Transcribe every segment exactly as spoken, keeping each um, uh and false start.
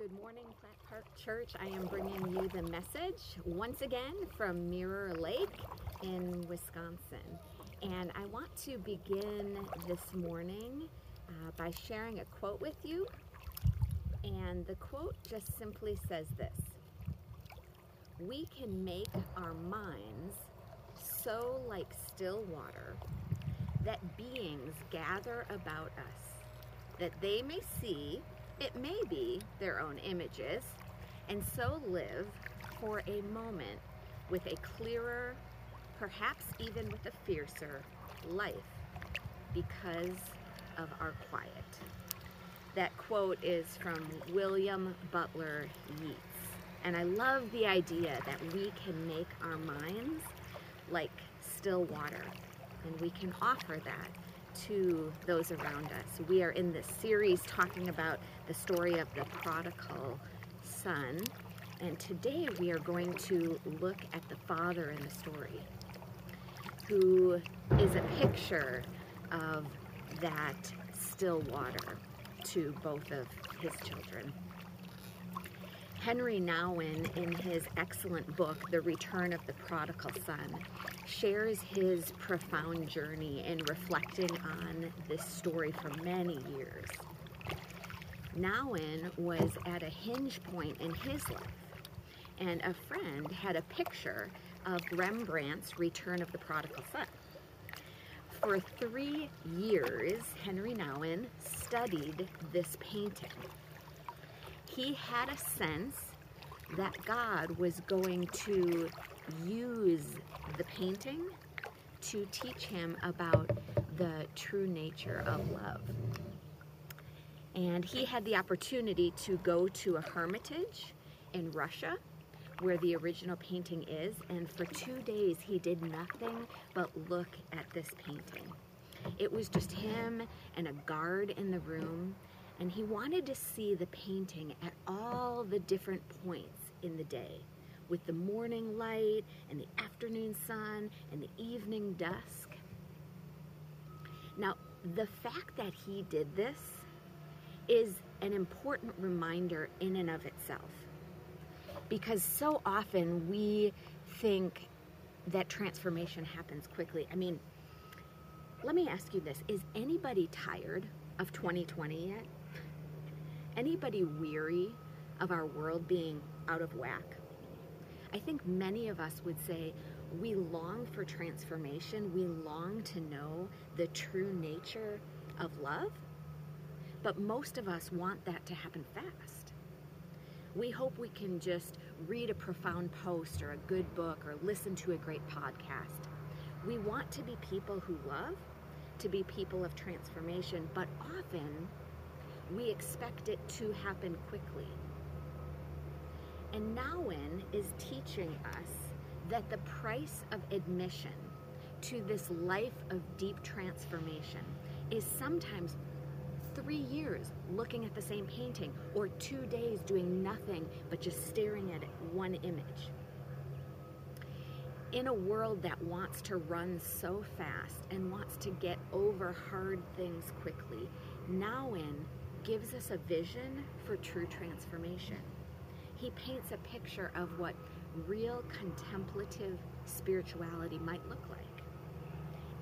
Good morning, Platt Park Church. I am bringing you the message once again from Mirror Lake in Wisconsin. And I want to begin this morning uh, by sharing a quote with you. And the quote just simply says this: "We can make our minds so like still water that beings gather about us, that they may see, it may be, their own images, and so live for a moment with a clearer, perhaps even with a fiercer, life because of our quiet." That quote is from William Butler Yeats. And I love the idea that we can make our minds like still water, and we can offer that to those around us. We are in this series talking about the story of the prodigal son, and today we are going to look at the father in the story, who is a picture of that still water to both of his children. Henry Nouwen, in his excellent book, The Return of the Prodigal Son, shares his profound journey in reflecting on this story for many years. Nouwen was at a hinge point in his life, and a friend had a picture of Rembrandt's Return of the Prodigal Son. For three years, Henry Nouwen studied this painting. He had a sense that God was going to use the painting to teach him about the true nature of love. And he had the opportunity to go to a hermitage in Russia, where the original painting is, and for two days he did nothing but look at this painting. It was just him and a guard in the room, and he wanted to see the painting at all the different points in the day, with the morning light and the afternoon sun and the evening dusk. Now, the fact that he did this is an important reminder in and of itself, because so often we think that transformation happens quickly. I mean, let me ask you this: is anybody tired of twenty twenty yet? Anybody weary of our world being out of whack? I think many of us would say we long for transformation, we long to know the true nature of love, but most of us want that to happen fast. We hope we can just read a profound post or a good book or listen to a great podcast. We want to be people who love, to be people of transformation, but often we expect it to happen quickly. And Nouwen is teaching us that the price of admission to this life of deep transformation is sometimes three years looking at the same painting, or two days doing nothing but just staring at one image. In a world that wants to run so fast and wants to get over hard things quickly, Nouwen gives us a vision for true transformation. He paints a picture of what real contemplative spirituality might look like.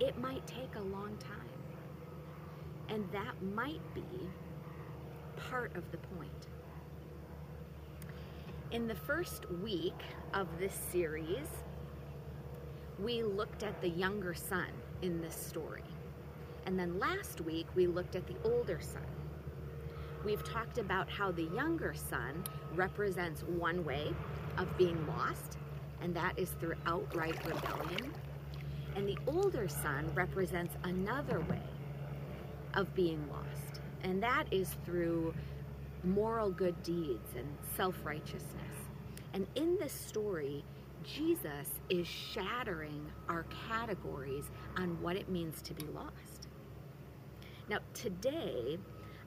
It might take a long time, and that might be part of the point. In the first week of this series, we looked at the younger son in this story. And then last week, we looked at the older son. We've talked about how the younger son represents one way of being lost, and that is through outright rebellion. And the older son represents another way of being lost, and that is through moral good deeds and self-righteousness. And in this story, Jesus is shattering our categories on what it means to be lost. Now, today,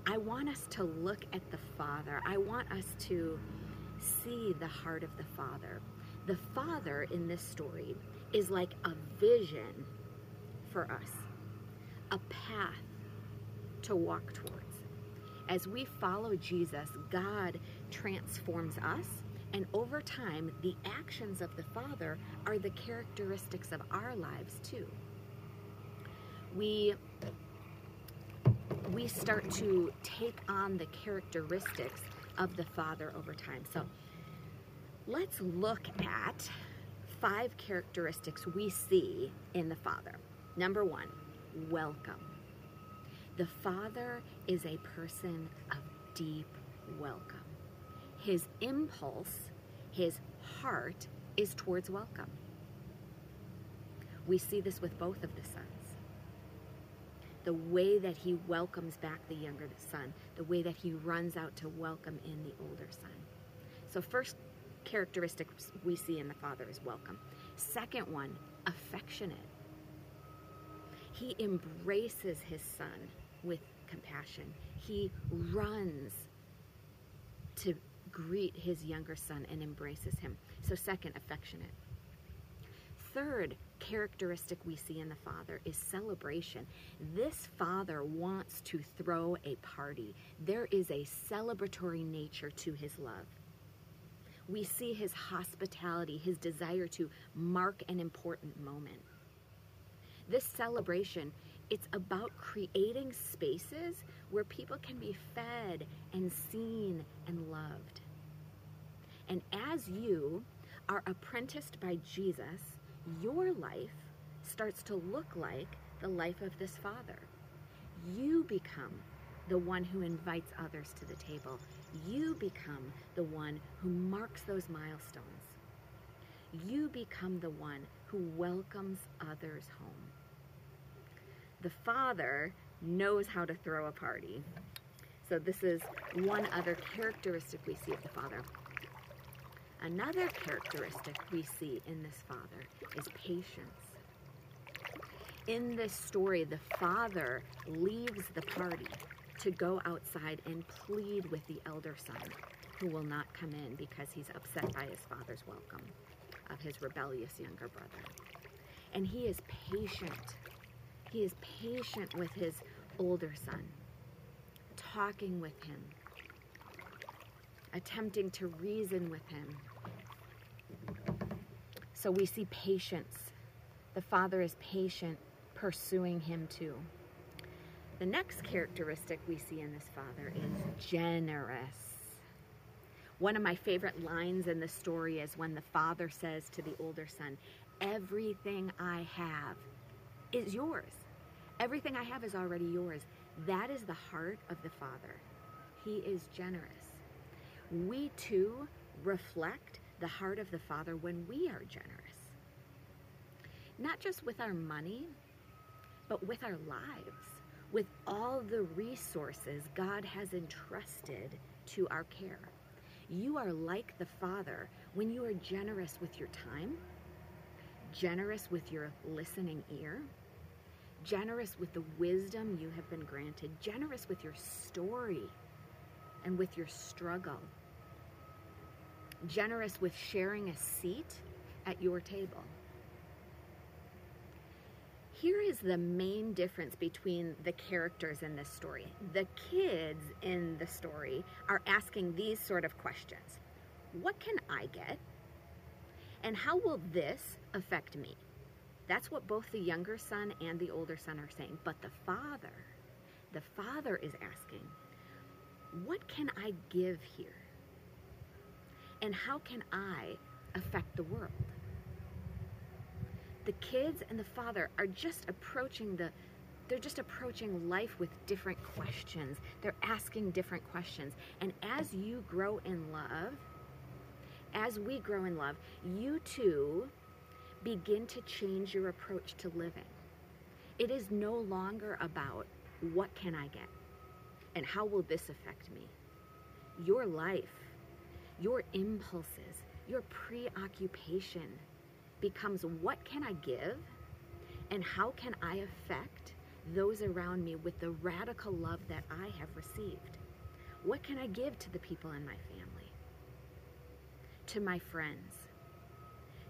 I want us to look at the Father. I want us to see the heart of the Father. The Father in this story is like a vision for us, a path to walk towards. As we follow Jesus, God transforms us, and over time, the actions of the Father are the characteristics of our lives too. We, we start to take on the characteristics of the Father over time. So let's look at five characteristics we see in the Father. Number one, welcome. The Father is a person of deep welcome. His impulse, his heart, is towards welcome. We see this with both of the sons. The way that he welcomes back the younger son, the way that he runs out to welcome in the older son. So first characteristic we see in the Father is welcome. Second one, affectionate. He embraces his son with compassion. He runs to greet his younger son and embraces him. So second, affectionate. Third characteristic we see in the Father is celebration. This Father wants to throw a party. There is a celebratory nature to his love. We see his hospitality, his desire to mark an important moment. This celebration, it's about creating spaces where people can be fed and seen and loved. And as you are apprenticed by Jesus, your life starts to look like the life of this Father. You become the one who invites others to the table. You become the one who marks those milestones. You become the one who welcomes others home. The Father knows how to throw a party. So this is one other characteristic we see of the Father. Another characteristic we see in this Father is patience. In this story, the Father leaves the party to go outside and plead with the elder son, who will not come in because he's upset by his father's welcome of his rebellious younger brother. And he is patient. He is patient with his older son, talking with him, attempting to reason with him. So we see patience. The Father is patient, pursuing him too. The next characteristic we see in this Father is generous. One of my favorite lines in the story is when the Father says to the older son, "Everything I have is yours. Everything I have is already yours." That is the heart of the Father. He is generous. We too reflect the heart of the Father when we are generous. Not just with our money, but with our lives, with all the resources God has entrusted to our care. You are like the Father when you are generous with your time, generous with your listening ear, generous with the wisdom you have been granted, generous with your story and with your struggle, generous with sharing a seat at your table. Here is the main difference between the characters in this story. The kids in the story are asking these sort of questions. What can I get? And how will this affect me? That's what both the younger son and the older son are saying. But the father, the father is asking, what can I give here? And how can I affect the world? The kids and the father are just approaching the, they're just approaching life with different questions. They're asking different questions. And as you grow in love, as we grow in love, you too begin to change your approach to living. It is no longer about what can I get and how will this affect me. Your life, your impulses, your preoccupation becomes what can I give and how can I affect those around me with the radical love that I have received. What can I give to the people in my family? To my friends,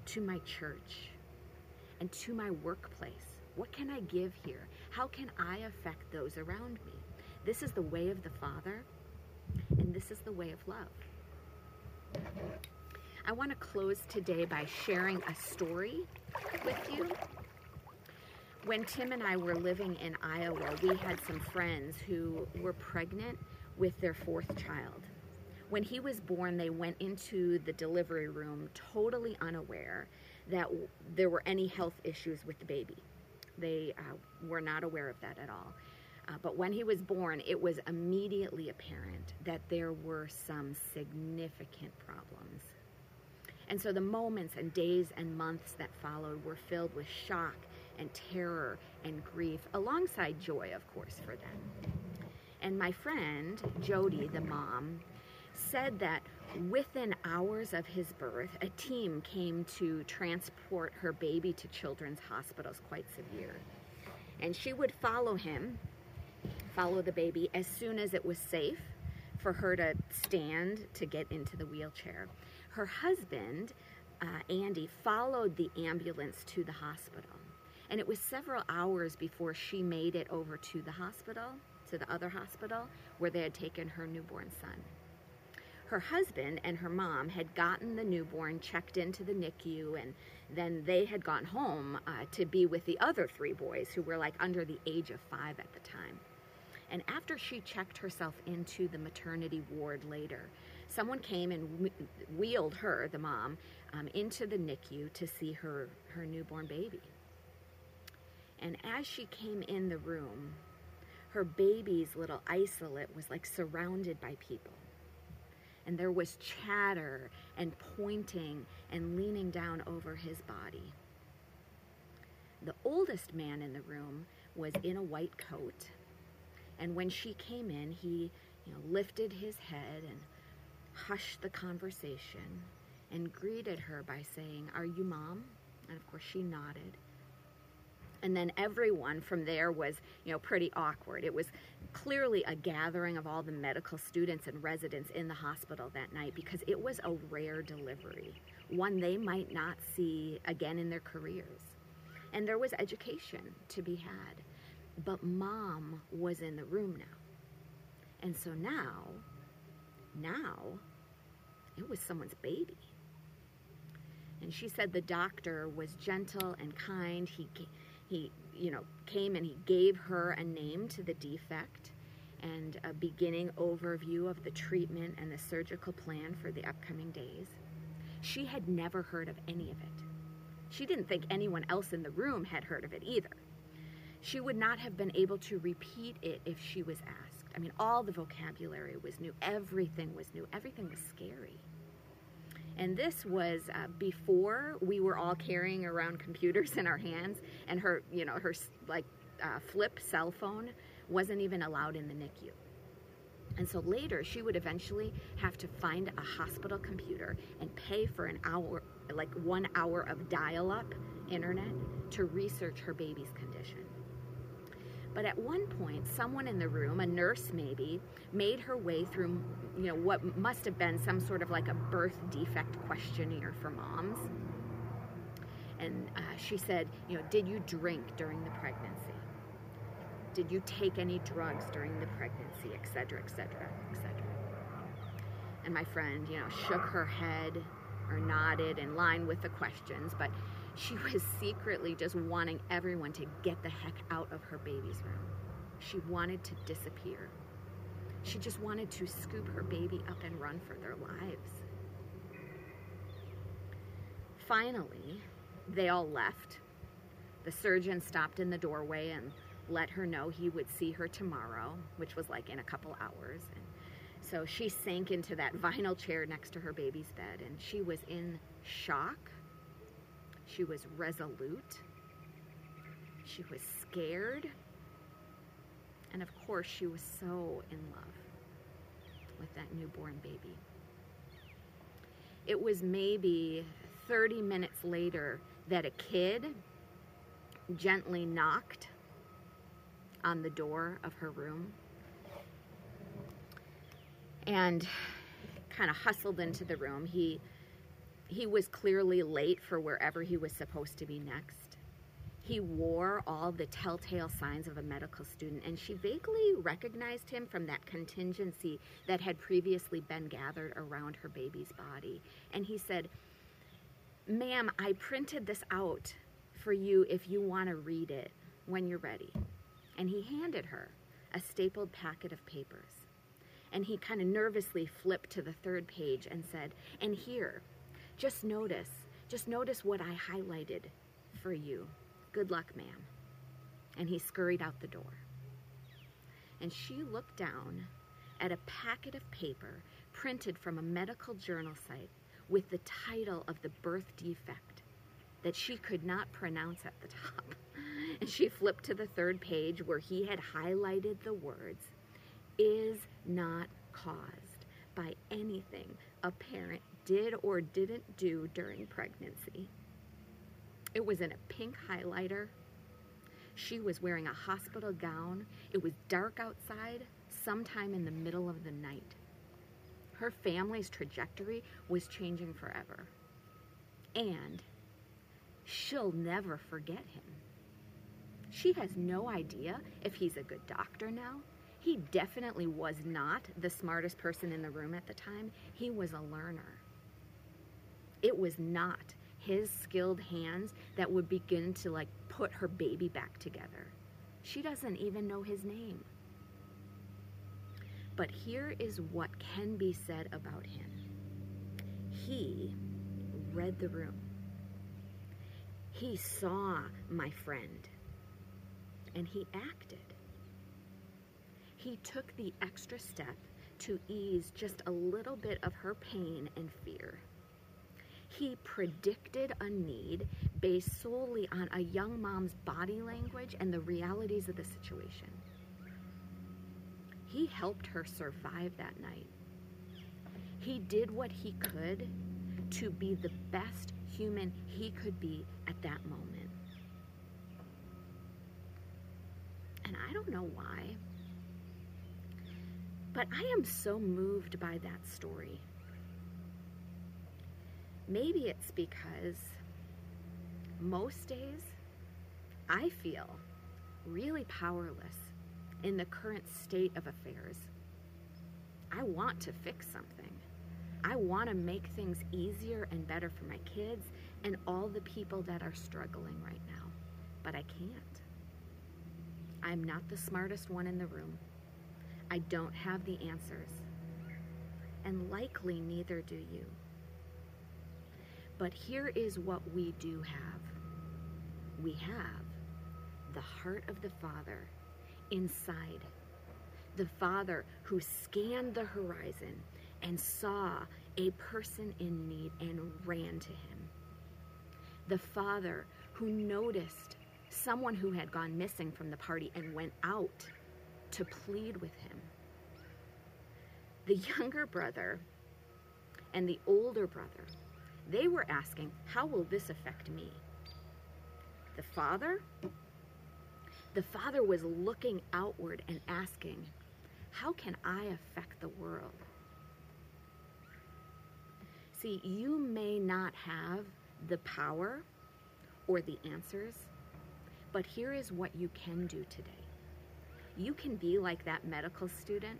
to my church, and to my workplace. What can I give here? How can I affect those around me? This is the way of the Father, and this is the way of love. I want to close today by sharing a story with you. When Tim and I were living in Iowa, we had some friends who were pregnant with their fourth child. When he was born, they went into the delivery room totally unaware that there were any health issues with the baby. They uh, were not aware of that at all. Uh, but when he was born, it was immediately apparent that there were some significant problems. And so the moments and days and months that followed were filled with shock and terror and grief, alongside joy, of course, for them. And my friend, Jody, the mom, said that within hours of his birth, a team came to transport her baby to Children's Hospital's Quite Severe. And she would follow him, follow the baby, as soon as it was safe for her to stand to get into the wheelchair. Her husband, uh, Andy, followed the ambulance to the hospital. And it was several hours before she made it over to the hospital, to the other hospital, where they had taken her newborn son. Her husband and her mom had gotten the newborn checked into the N I C U, and then they had gone home uh, to be with the other three boys, who were like under the age of five at the time. And after she checked herself into the maternity ward later, someone came and wheeled her, the mom, um, into the N I C U to see her, her newborn baby. And as she came in the room, her baby's little isolate was like surrounded by people. And there was chatter and pointing and leaning down over his body. The oldest man in the room was in a white coat. And when she came in, he you know, lifted his head and hushed the conversation and greeted her by saying, "Are you mom?" And of course she nodded. And then everyone from there was, you know, pretty awkward. It was clearly a gathering of all the medical students and residents in the hospital that night, because it was a rare delivery, one they might not see again in their careers. And there was education to be had. But mom was in the room now. And so now, now, it was someone's baby. And she said the doctor was gentle and kind. He He, you know, came and he gave her a name to the defect and a beginning overview of the treatment and the surgical plan for the upcoming days. She had never heard of any of it. She didn't think anyone else in the room had heard of it either. She would not have been able to repeat it if she was asked. I mean, all the vocabulary was new. Everything was new. Everything was scary. And this was uh, before we were all carrying around computers in our hands, and her, you know, her like uh, flip cell phone wasn't even allowed in the N I C U. And so later she would eventually have to find a hospital computer and pay for an hour, like one hour of dial-up internet to research her baby's condition. But at one point, someone in the room, a nurse maybe, made her way through, you know, what must have been some sort of like a birth defect questionnaire for moms. And uh, she said, you know, did you drink during the pregnancy? Did you take any drugs during the pregnancy, et cetera, et cetera, et cetera? And my friend, you know, shook her head or nodded in line with the questions, but she was secretly just wanting everyone to get the heck out of her baby's room. She wanted to disappear. She just wanted to scoop her baby up and run for their lives. Finally, they all left. The surgeon stopped in the doorway and let her know he would see her tomorrow, which was like in a couple hours. And so she sank into that vinyl chair next to her baby's bed, and she was in shock. She was resolute, she was scared, and of course she was so in love with that newborn baby. It was maybe thirty minutes later that a kid gently knocked on the door of her room and kind of hustled into the room. He He was clearly late for wherever he was supposed to be next. He wore all the telltale signs of a medical student, and she vaguely recognized him from that contingency that had previously been gathered around her baby's body. And he said, "Ma'am, I printed this out for you if you want to read it when you're ready." And he handed her a stapled packet of papers. And he kind of nervously flipped to the third page and said, "And here, just notice, just notice what I highlighted for you. Good luck, ma'am." And he scurried out the door. And she looked down at a packet of paper printed from a medical journal site with the title of the birth defect that she could not pronounce at the top. And she flipped to the third page where he had highlighted the words, "is not caused by anything a parent did or didn't do during pregnancy." It was in a pink highlighter. She was wearing a hospital gown. It was dark outside, sometime in the middle of the night. Her family's trajectory was changing forever. And she'll never forget him. She has no idea if he's a good doctor now. He definitely was not the smartest person in the room at the time. He was a learner. It was not his skilled hands that would begin to like put her baby back together. She doesn't even know his name. But here is what can be said about him. He read the room. He saw my friend, and he acted. He took the extra step to ease just a little bit of her pain and fear. He predicted a need based solely on a young mom's body language and the realities of the situation. He helped her survive that night. He did what he could to be the best human he could be at that moment. And I don't know why, but I am so moved by that story. Maybe it's because most days I feel really powerless in the current state of affairs. I want to fix something. I want to make things easier and better for my kids and all the people that are struggling right now, but I can't. I'm not the smartest one in the room. I don't have the answers, and likely neither do you. But here is what we do have. We have the heart of the Father inside, the Father who scanned the horizon and saw a person in need and ran to him, the Father who noticed someone who had gone missing from the party and went out to plead with him. The younger brother and the older brother, they were asking, how will this affect me? The father? The father was looking outward and asking, how can I affect the world? See, you may not have the power or the answers, but here is what you can do today. You can be like that medical student,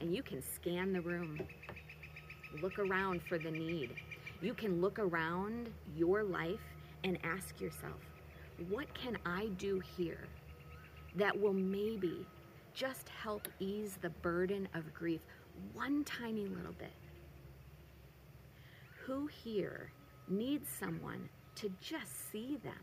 and you can scan the room, look around for the need. You can look around your life and ask yourself, what can I do here that will maybe just help ease the burden of grief one tiny little bit? Who here needs someone to just see them?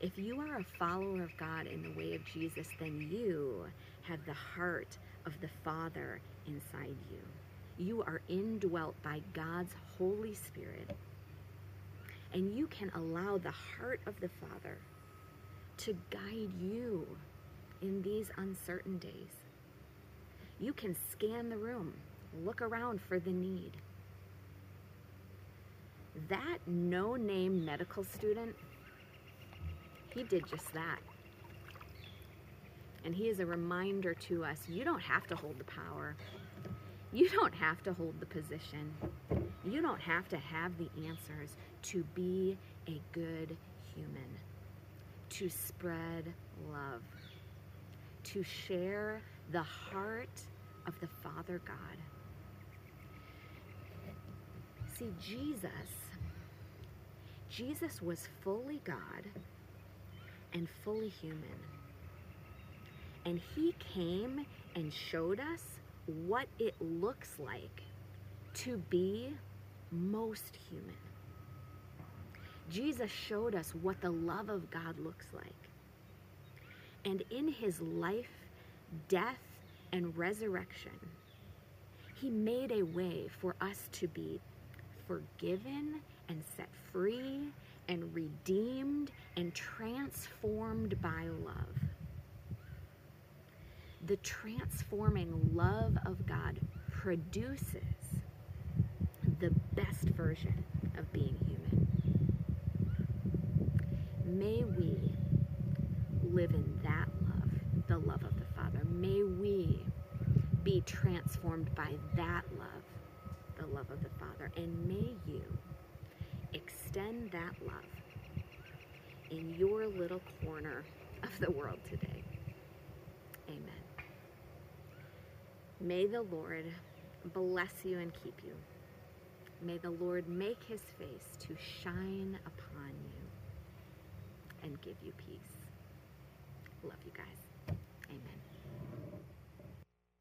If you are a follower of God in the way of Jesus, then you have the heart of the Father inside you. You are indwelt by God's Holy Spirit. And you can allow the heart of the Father to guide you in these uncertain days. You can scan the room, look around for the need. That no-name medical student, he did just that. And he is a reminder to us, you don't have to hold the power. You don't have to hold the position. You don't have to have the answers to be a good human, to spread love, to share the heart of the Father God. See, Jesus, Jesus was fully God and fully human. And he came and showed us what it looks like to be most human. Jesus showed us what the love of God looks like. And in his life, death, and resurrection, he made a way for us to be forgiven and set free and redeemed and transformed by love. The transforming love of God produces the best version of being human. May we live in that love, the love of the Father. May we be transformed by that love, the love of the Father. And may you extend that love in your little corner of the world today. Amen. May the Lord bless you and keep you. May the Lord make his face to shine upon you and give you peace. Love you guys. Amen.